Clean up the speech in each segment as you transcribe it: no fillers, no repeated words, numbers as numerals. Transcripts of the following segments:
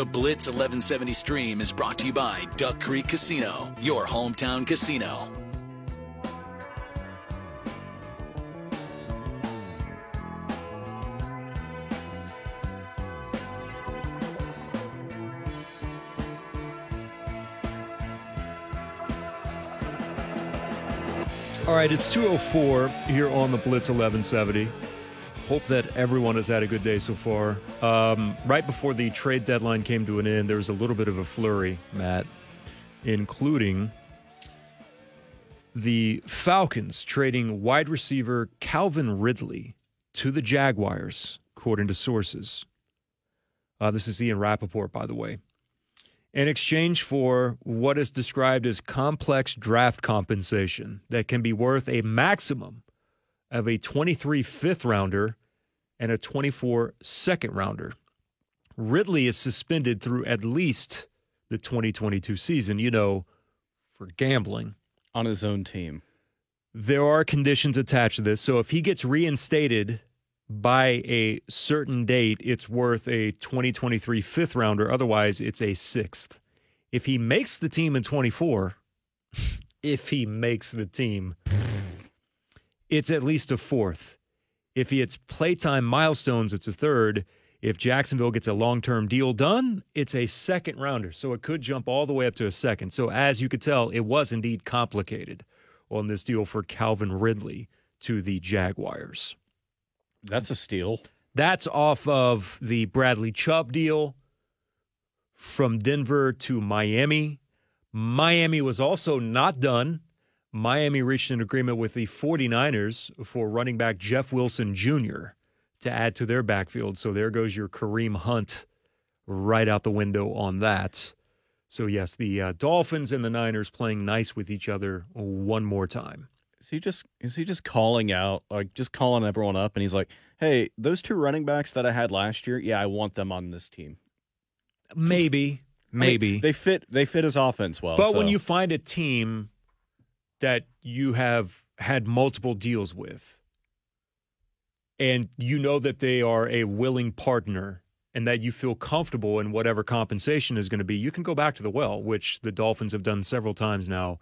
The Blitz 1170 stream is brought to you by Duck Creek Casino, your hometown casino. All right, it's 2:04 here on the Blitz 1170. Hope that everyone has had a good day so far. Right before the trade deadline came to an end, there was a little bit of a flurry, Matt, including the Falcons trading wide receiver Calvin Ridley to the Jaguars, according to sources. This is Ian Rapoport, by the way. In exchange for what is described as complex draft compensation that can be worth a maximum of a 23 fifth-rounder and a 24 second-rounder. Ridley is suspended through at least the 2022 season, you know, for gambling. On his own team. There are conditions attached to this, so if he gets reinstated by a certain date, it's worth a 2023 fifth rounder. Otherwise, it's a sixth. If he makes the team in 24, if he makes the team, it's at least a fourth. If he hits playtime milestones, it's a third. If Jacksonville gets a long-term deal done, it's a second rounder. So it could jump all the way up to a second. So as you could tell, it was indeed complicated on this deal for Calvin Ridley to the Jaguars. That's a steal. That's off of the Bradley Chubb deal from Denver to Miami. Miami was also not done. Miami reached an agreement with the 49ers for running back Jeff Wilson Jr. to add to their backfield. So there goes your Kareem Hunt right out the window on that. So, yes, the Dolphins and the Niners playing nice with each other one more time. Is he just calling out, like just calling everyone up, and he's like, hey, those two running backs that I had last year, yeah, I want them on this team. Maybe. I mean, they fit his offense well. But so. When you find a team that you have had multiple deals with, and you know that they are a willing partner and that you feel comfortable in whatever compensation is going to be, you can go back to the well, which the Dolphins have done several times now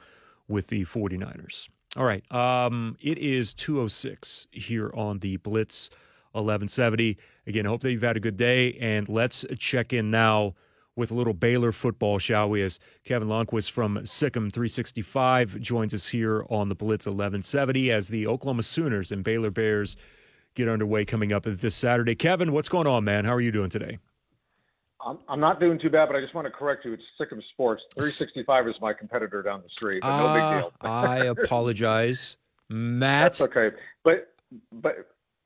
with the 49ers. All right, it is 2:06 here on the Blitz 1170. Again, I hope that you've had a good day, and let's check in now with a little Baylor football, shall we, as Kevin Lonnquist from SicEm 365 joins us here on the Blitz 1170 as the Oklahoma Sooners and Baylor Bears get underway coming up this Saturday. Kevin, what's going on, man? How are you doing today? I'm not doing too bad, but I just want to correct you. It's SicEm Sports. 365 is my competitor down the street, but no big deal. I apologize, Matt. That's okay. But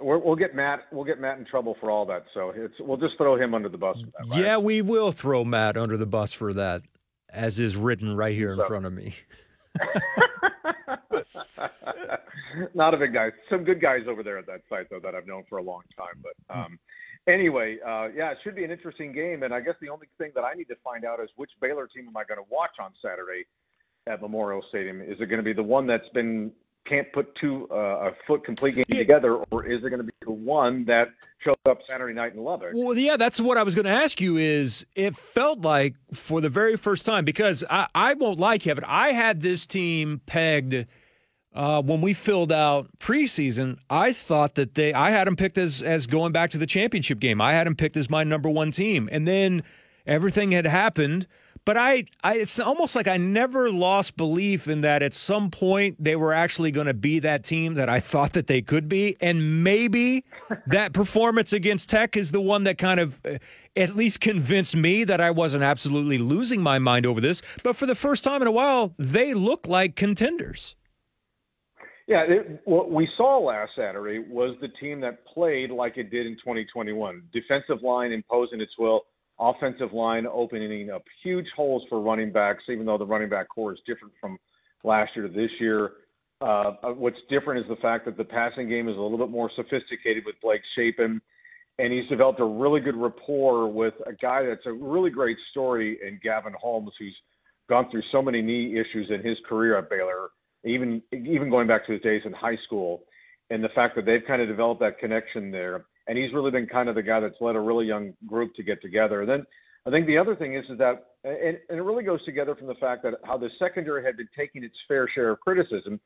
we'll get Matt in trouble for all that. So we'll just throw him under the bus for that. Right? Yeah, we will throw Matt under the bus for that, as is written right here in front of me. Not a big guy. Some good guys over there at that site, though, that I've known for a long time. But anyway, it should be an interesting game, and I guess the only thing that I need to find out is which Baylor team am I going to watch on Saturday at Memorial Stadium? Is it going to be the one that's can't put a complete game together, or is it going to be the one that showed up Saturday night in Lubbock? Well, yeah, that's what I was going to ask you is it felt like for the very first time, because I won't lie, Kevin, I had this team pegged when we filled out preseason. I thought that I had them picked as going back to the championship game. I had them picked as my number one team. And then everything had happened. But I it's almost like I never lost belief in that at some point they were actually going to be that team that I thought that they could be. And maybe that performance against Tech is the one that kind of at least convinced me that I wasn't absolutely losing my mind over this. But for the first time in a while, they look like contenders. Yeah, what we saw last Saturday was the team that played like it did in 2021. Defensive line imposing its will, offensive line opening up huge holes for running backs, even though the running back core is different from last year to this year. What's different is the fact that the passing game is a little bit more sophisticated with Blake Shapen, and he's developed a really good rapport with a guy that's a really great story in Gavin Holmes, who's gone through so many knee issues in his career at Baylor, even going back to his days in high school, and the fact that they've kind of developed that connection there. And he's really been kind of the guy that's led a really young group to get together. And then I think the other thing is that, and it really goes together from the fact that how the secondary had been taking its fair share of criticism.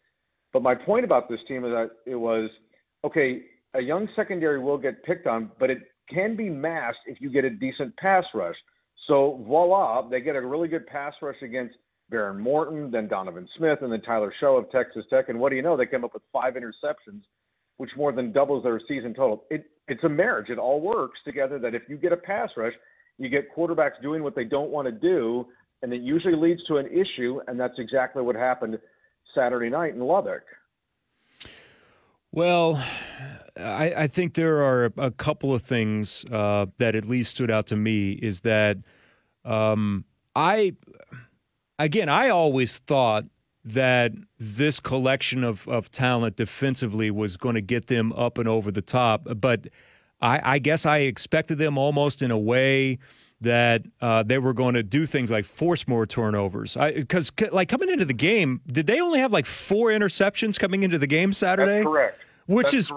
But my point about this team is that it was, okay, a young secondary will get picked on, but it can be masked if you get a decent pass rush. So voila, they get a really good pass rush against Baron Morton, then Donovan Smith, and then Tyler Show of Texas Tech. And what do you know? They come up with 5 interceptions, which more than doubles their season total. It's a marriage. It all works together, that if you get a pass rush, you get quarterbacks doing what they don't want to do, and it usually leads to an issue, and that's exactly what happened Saturday night in Lubbock. Well, I think there are a couple of things that at least stood out to me, is that I always thought that this collection of talent defensively was going to get them up and over the top, but I guess I expected them almost in a way that they were going to do things like force more turnovers. Because like coming into the game, did they only have like 4 interceptions coming into the game Saturday? That's correct. Which is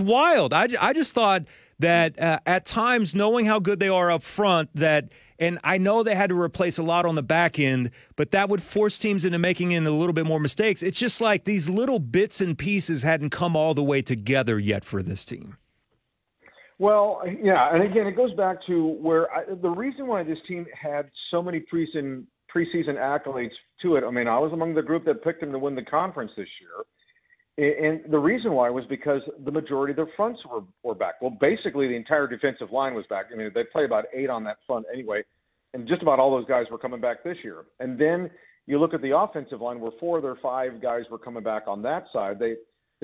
wild. I just thought that at times, knowing how good they are up front, that, and I know they had to replace a lot on the back end, but that would force teams into making a little bit more mistakes. It's just like these little bits and pieces hadn't come all the way together yet for this team. Well, yeah, and again, it goes back to where the reason why this team had so many preseason accolades to it. I mean, I was among the group that picked them to win the conference this year, and the reason why was because the majority of their fronts were back. Well, basically, the entire defensive line was back. I mean, they play about 8 on that front anyway, and just about all those guys were coming back this year. And then you look at the offensive line, where 4 of their 5 guys were coming back on that side. They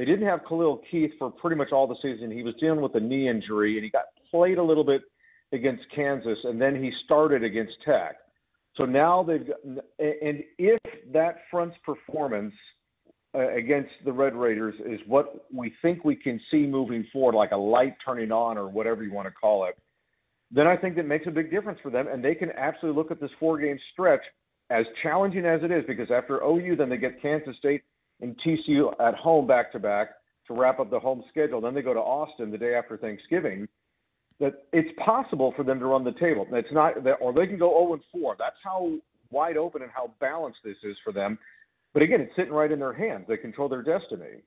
didn't have Khalil Keith for pretty much all the season. He was dealing with a knee injury, and he got played a little bit against Kansas, and then he started against Tech. So now and if that front's performance against the Red Raiders is what we think we can see moving forward, like a light turning on or whatever you want to call it, then I think that makes a big difference for them, and they can absolutely look at this 4-game stretch, as challenging as it is, because after OU, then they get Kansas State and TCU at home back-to-back to wrap up the home schedule. Then they go to Austin the day after Thanksgiving. That it's possible for them to run the table. It's not that, or they can go 0-4. That's how wide open and how balanced this is for them. But again, it's sitting right in their hands. They control their destiny.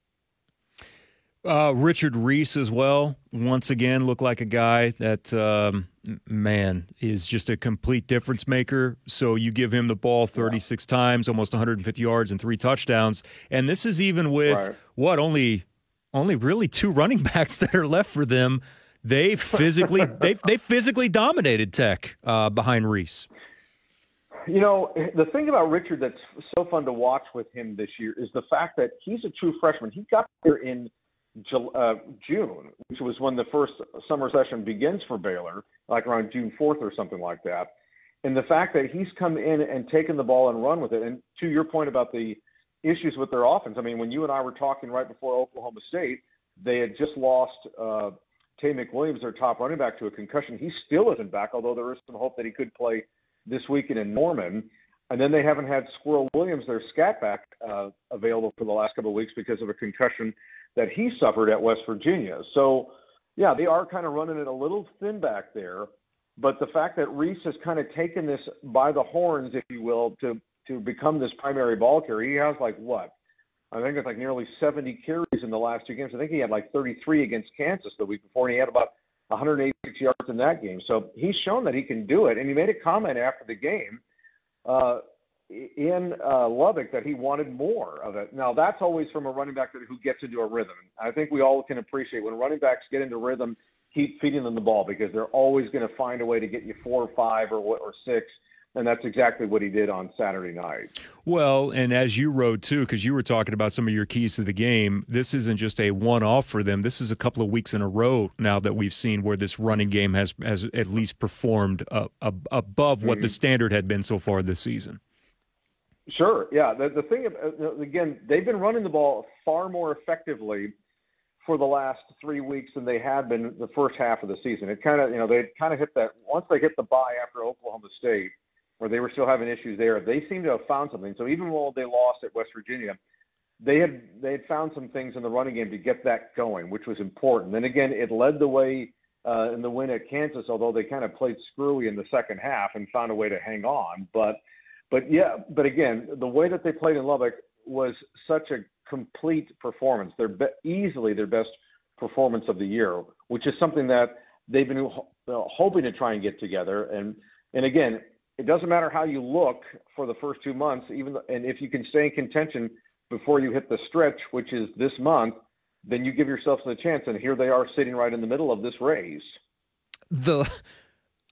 Richard Reese as well, once again, looked like a guy that, is just a complete difference maker. So you give him the ball 36 times, almost 150 yards and 3 touchdowns. And this is even with, only really 2 running backs that are left for them. They physically they physically dominated Tech behind Reese. You know, the thing about Richard that's so fun to watch with him this year is the fact that he's a true freshman. He got there in June, which was when the first summer session begins for Baylor, like around June 4th or something like that. And the fact that he's come in and taken the ball and run with it, and to your point about the issues with their offense, I mean, when you and I were talking right before Oklahoma State, they had just lost Tay McWilliams, their top running back, to a concussion. He still isn't back, although there is some hope that he could play this weekend in Norman. And then they haven't had Squirrel Williams, their scat back, available for the last couple of weeks because of a concussion that he suffered at West Virginia. So, yeah, they are kind of running it a little thin back there. But the fact that Reese has kind of taken this by the horns, if you will, to become this primary ball carrier, he has I think it's like nearly 70 carries in the last 2 games. I think he had like 33 against Kansas the week before, and he had about 186 yards in that game. So he's shown that he can do it. And he made a comment after the game in Lubbock that he wanted more of it. Now, that's always from a running back who gets into a rhythm. I think we all can appreciate when running backs get into rhythm, keep feeding them the ball, because they're always going to find a way to get you 4 or 5 or 6, and that's exactly what he did on Saturday night. Well, and as you wrote, too, because you were talking about some of your keys to the game, this isn't just a one-off for them. This is a couple of weeks in a row now that we've seen where this running game has at least performed above what the standard had been so far this season. Sure, yeah. The thing, again, they've been running the ball far more effectively for the last 3 weeks than they had been the first half of the season. It kind of, they kind of hit that once they hit the bye after Oklahoma State, where they were still having issues there. They seem to have found something. So even while they lost at West Virginia, they had found some things in the running game to get that going, which was important. And again, it led the way in the win at Kansas, although they kind of played screwy in the second half and found a way to hang on. But again, the way that they played in Lubbock was such a complete performance. They're easily their best performance of the year, which is something that they've been hoping to try and get together. And again, it doesn't matter how you look for the first 2 months, and if you can stay in contention before you hit the stretch, which is this month, then you give yourselves the chance. And here they are sitting right in the middle of this race.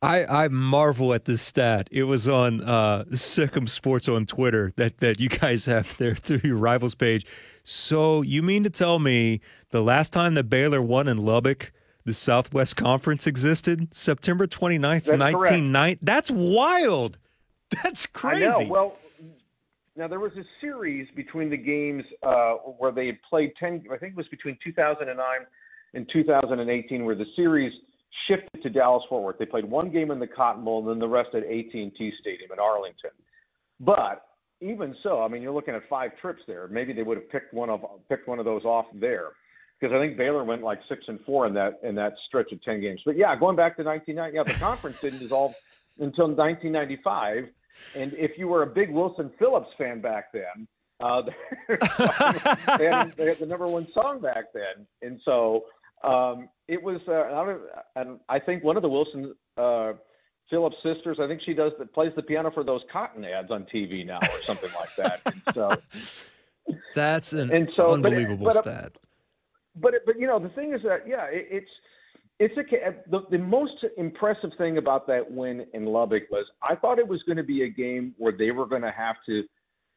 I marvel at this stat. It was on SicEm Sports on Twitter that you guys have there through your Rivals page. So you mean to tell me the last time that Baylor won in Lubbock, the Southwest Conference existed? September 29th, 1990. That's wild. That's crazy. I know. Well, now there was a series between the games where they had played 10, I think it was between 2009 and 2018, where the series shifted to Dallas-Fort Worth. They played one game in the Cotton Bowl and then the rest at AT&T Stadium in Arlington. But even so, I mean, you're looking at 5 trips there. Maybe they would have picked one of those off there, because I think Baylor went like 6-4 in that stretch of 10 games. But yeah, going back to 1990, the conference didn't dissolve until 1995. And if you were a big Wilson Phillips fan back then, they had the number one song back then, and so. It was, I think one of the Wilson Phillips sisters, I think she plays the piano for those cotton ads on TV now or something like that. And so that's unbelievable stat. But you know, the thing is that, yeah, the most impressive thing about that win in Lubbock was I thought it was going to be a game where they were going to have to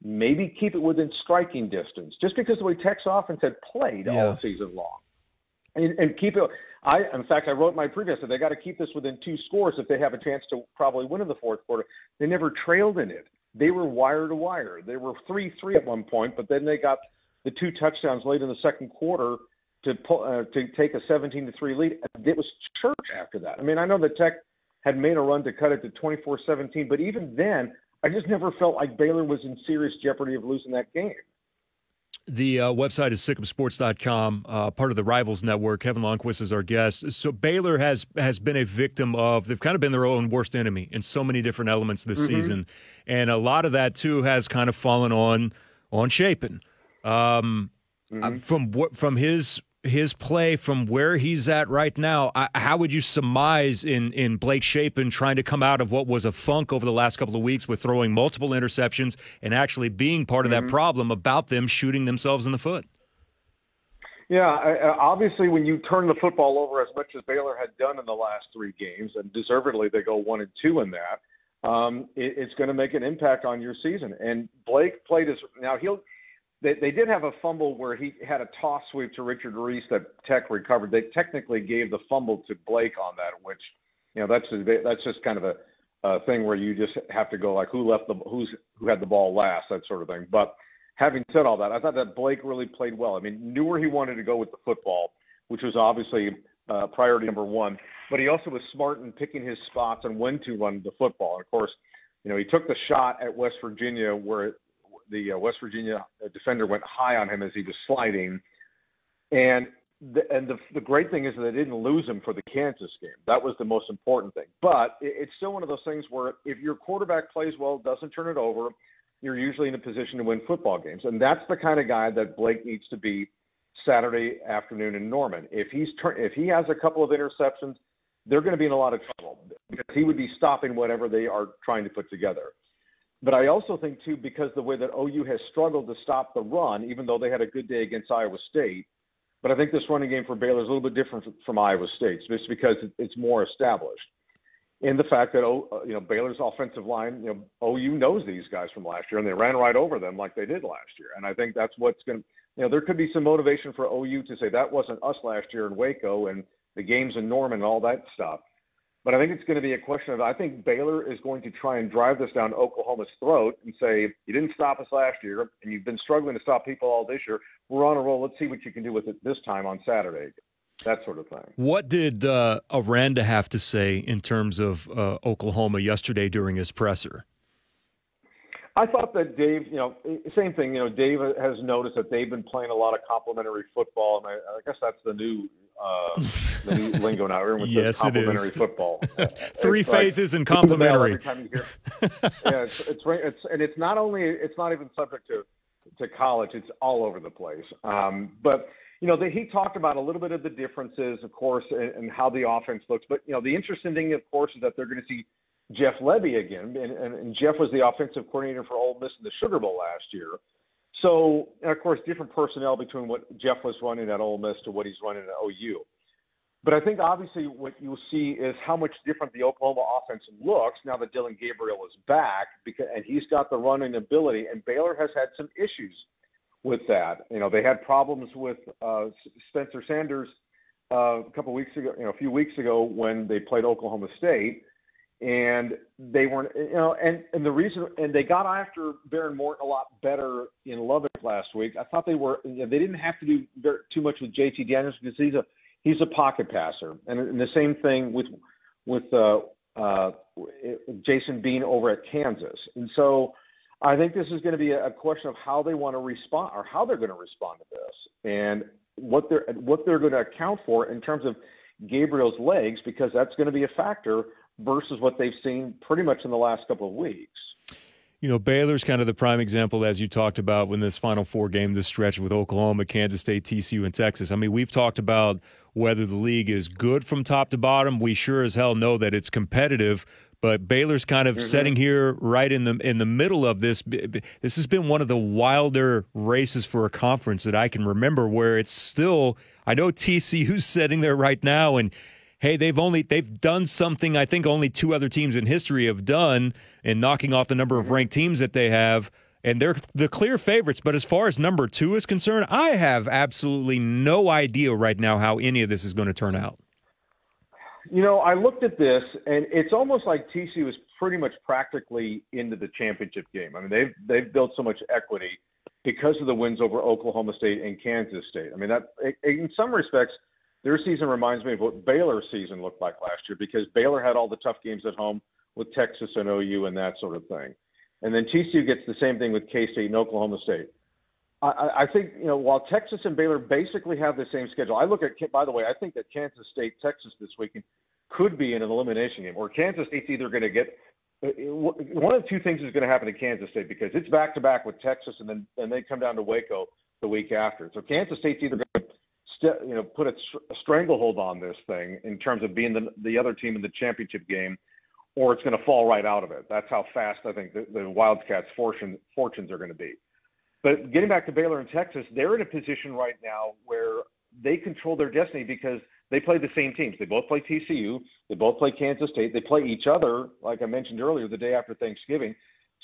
maybe keep it within striking distance, just because the way Tech's offense had played all season long. And keep it. In fact, I wrote my preview. I said they got to keep this within 2 scores if they have a chance to probably win in the fourth quarter. They never trailed in it. They were wire to wire. They were 3-3 at one point, but then they got the 2 touchdowns late in the second quarter to take a 17-3 lead. It was church after that. I mean, I know that Tech had made a run to cut it to 24-17, but even then, I just never felt like Baylor was in serious jeopardy of losing that game. The website is SicEmSports.com, part of the Rivals Network. Kevin Lonnquist is our guest. So Baylor has been a victim of, they've kind of been their own worst enemy in so many different elements this season. And a lot of that, too, has kind of fallen on Shapen. From his play, from where he's at right now, how would you surmise in Blake Shapen trying to come out of what was a funk over the last couple of weeks with throwing multiple interceptions and actually being part of that problem about them shooting themselves in the foot? Yeah, obviously when you turn the football over as much as Baylor had done in the last 3 games, and deservedly they go 1-2 in that, it's going to make an impact on your season. And Blake played They did have a fumble where he had a toss sweep to Richard Reese that Tech recovered. They technically gave the fumble to Blake on that, which, you know, that's just kind of a thing where you just have to go like who had the ball last, that sort of thing. But having said all that, I thought that Blake really played well. I mean, knew where he wanted to go with the football, which was obviously priority number one. But he also was smart in picking his spots and when to run the football. And of course, you know, he took the shot at West Virginia where the West Virginia defender went high on him as he was sliding. And the great thing is that they didn't lose him for the Kansas game. That was the most important thing. But it's still one of those things where if your quarterback plays well, doesn't turn it over, you're usually in a position to win football games. And that's the kind of guy that Blake needs to be Saturday afternoon in Norman. If he has a couple of interceptions, they're going to be in a lot of trouble because he would be stopping whatever they are trying to put together. But I also think, too, because the way that OU has struggled to stop the run, even though they had a good day against Iowa State, but I think this running game for Baylor is a little bit different from Iowa State's just because it's more established. And the fact that, you know, Baylor's offensive line, you know, OU knows these guys from last year, and they ran right over them like they did last year. And I think that's what's going to – you know, there could be some motivation for OU to say that wasn't us last year in Waco and the games in Norman and all that stuff. But I think it's going to be a question of, I think Baylor is going to try and drive this down Oklahoma's throat and say, you didn't stop us last year, and you've been struggling to stop people all this year. We're on a roll. Let's see what you can do with it this time on Saturday. That sort of thing. What did Aranda have to say in terms of Oklahoma yesterday during his presser? I thought that Dave, you know, same thing. You know, Dave has noticed that they've been playing a lot of complimentary football, and I guess that's the new the new lingo now. Everyone says complimentary football. Three phases and complimentary. It's not only, it's not even subject to college. It's all over the place. But you know, he talked about a little bit of the differences, of course, and how the offense looks. But you know, the interesting thing, of course, is that they're going to see Jeff Levy again, and Jeff was the offensive coordinator for Ole Miss in the Sugar Bowl last year. So, and of course, different personnel between what Jeff was running at Ole Miss to what he's running at OU. But I think obviously what you'll see is how much different the Oklahoma offense looks now that Dylan Gabriel is back, because and he's got the running ability. And Baylor has had some issues with that. You know, they had problems with Spencer Sanders a couple of weeks ago, you know, a few weeks ago when they played Oklahoma State. And they weren't, you know, and the reason, and they got after Baron Morton a lot better in Lubbock last week. I thought they were, you know, they didn't have to do too much with J.T. Daniels because he's a pocket passer. And the same thing with Jason Bean over at Kansas. And so I think this is going to be a question of how they want to respond or how they're going to respond to this and what they're going to account for in terms of Gabriel's legs, because that's going to be a factor versus what they've seen pretty much in the last couple of weeks. You know, Baylor's kind of the prime example, as you talked about, when this Final Four game, this stretch with Oklahoma, Kansas State, TCU, and Texas. I mean, we've talked about whether the league is good from top to bottom. We sure as hell know that it's competitive, but Baylor's kind of sitting here right in the middle of this. This has been one of the wilder races for a conference that I can remember, where it's still, I know TCU's sitting there right now, and hey, they've done something I think only two other teams in history have done in knocking off the number of ranked teams that they have, and they're the clear favorites. But as far as number two is concerned, I have absolutely no idea right now how any of this is going to turn out. You know, I looked at this, and it's almost like TCU is pretty much practically into the championship game. I mean, they've built so much equity because of the wins over Oklahoma State and Kansas State. I mean, that in some respects, their season reminds me of what Baylor's season looked like last year, because Baylor had all the tough games at home with Texas and OU and that sort of thing. And then TCU gets the same thing with K-State and Oklahoma State. I think, you know, while Texas and Baylor basically have the same schedule, I look at, by the way, I think that Kansas State, Texas this weekend could be in an elimination game, or Kansas State's either going to get one of the two things is going to happen to Kansas State, because it's back-to-back with Texas and they come down to Waco the week after. So Kansas State's either going to, you know, put a stranglehold on this thing in terms of being the other team in the championship game, or it's going to fall right out of it. That's how fast I think the Wildcats' fortunes are going to be. But getting back to Baylor and Texas, they're in a position right now where they control their destiny because they play the same teams. They both play TCU. They both play Kansas State. They play each other, like I mentioned earlier, the day after Thanksgiving.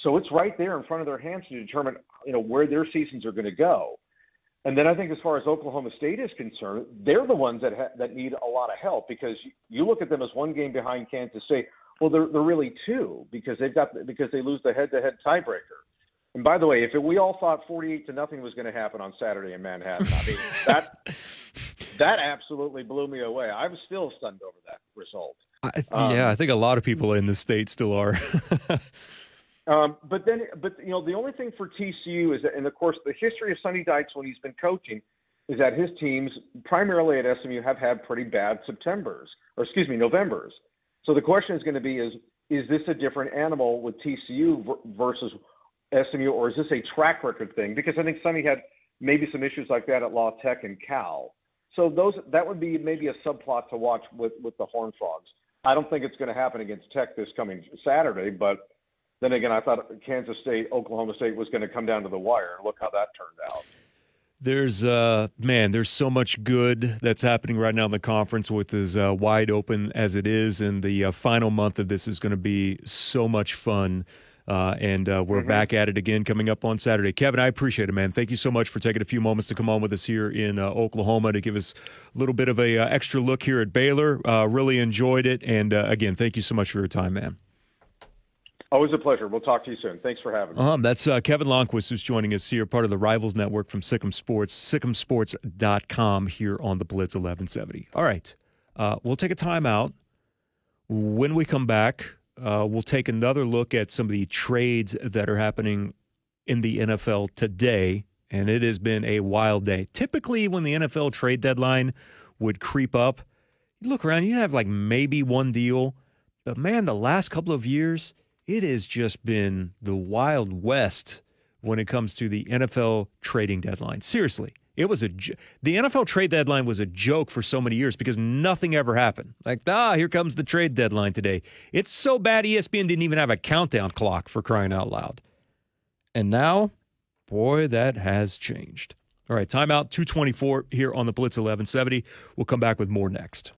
So it's right there in front of their hands to determine, you know, where their seasons are going to go. And then I think as far as Oklahoma State is concerned, they're the ones that need a lot of help, because you look at them as one game behind Kansas State. Well, they're really two, because they lose the head-to-head tiebreaker. And by the way, if we all thought 48-0 was going to happen on Saturday in Manhattan, I mean that absolutely blew me away. I'm still stunned over that result. I think a lot of people in the state still are. But you know, the only thing for TCU is that, and of course, the history of Sonny Dykes when he's been coaching is that his teams, primarily at SMU, have had pretty bad Novembers. So the question is going to be is this a different animal with TCU versus SMU, or is this a track record thing? Because I think Sonny had maybe some issues like that at La Tech and Cal. So that would be maybe a subplot to watch with the Horned Frogs. I don't think it's going to happen against Tech this coming Saturday, but then again, I thought Kansas State, Oklahoma State was going to come down to the wire, and look how that turned out. There's so much good that's happening right now in the conference, with as wide open as it is, and the final month of this is going to be so much fun. And we're back at it again coming up on Saturday. Kevin, I appreciate it, man. Thank you so much for taking a few moments to come on with us here in Oklahoma to give us a little bit of a extra look here at Baylor. Really enjoyed it, and again, thank you so much for your time, man. Always a pleasure. We'll talk to you soon. Thanks for having me. That's Kevin Lonnquist, who's joining us here, part of the Rivals Network from SicEm Sports, SicEmSports.com, here on the Blitz 1170. All right. We'll take a timeout. When we come back, we'll take another look at some of the trades that are happening in the NFL today, and it has been a wild day. Typically, when the NFL trade deadline would creep up. You look around, you have like maybe one deal. But, man, the last couple of years, it has just been the Wild West when it comes to the NFL trading deadline. Seriously, it was the NFL trade deadline was a joke for so many years because nothing ever happened. Like, here comes the trade deadline today. It's so bad ESPN didn't even have a countdown clock, for crying out loud. And now, boy, that has changed. All right, timeout, 2:24 here on the Blitz 1170. We'll come back with more next.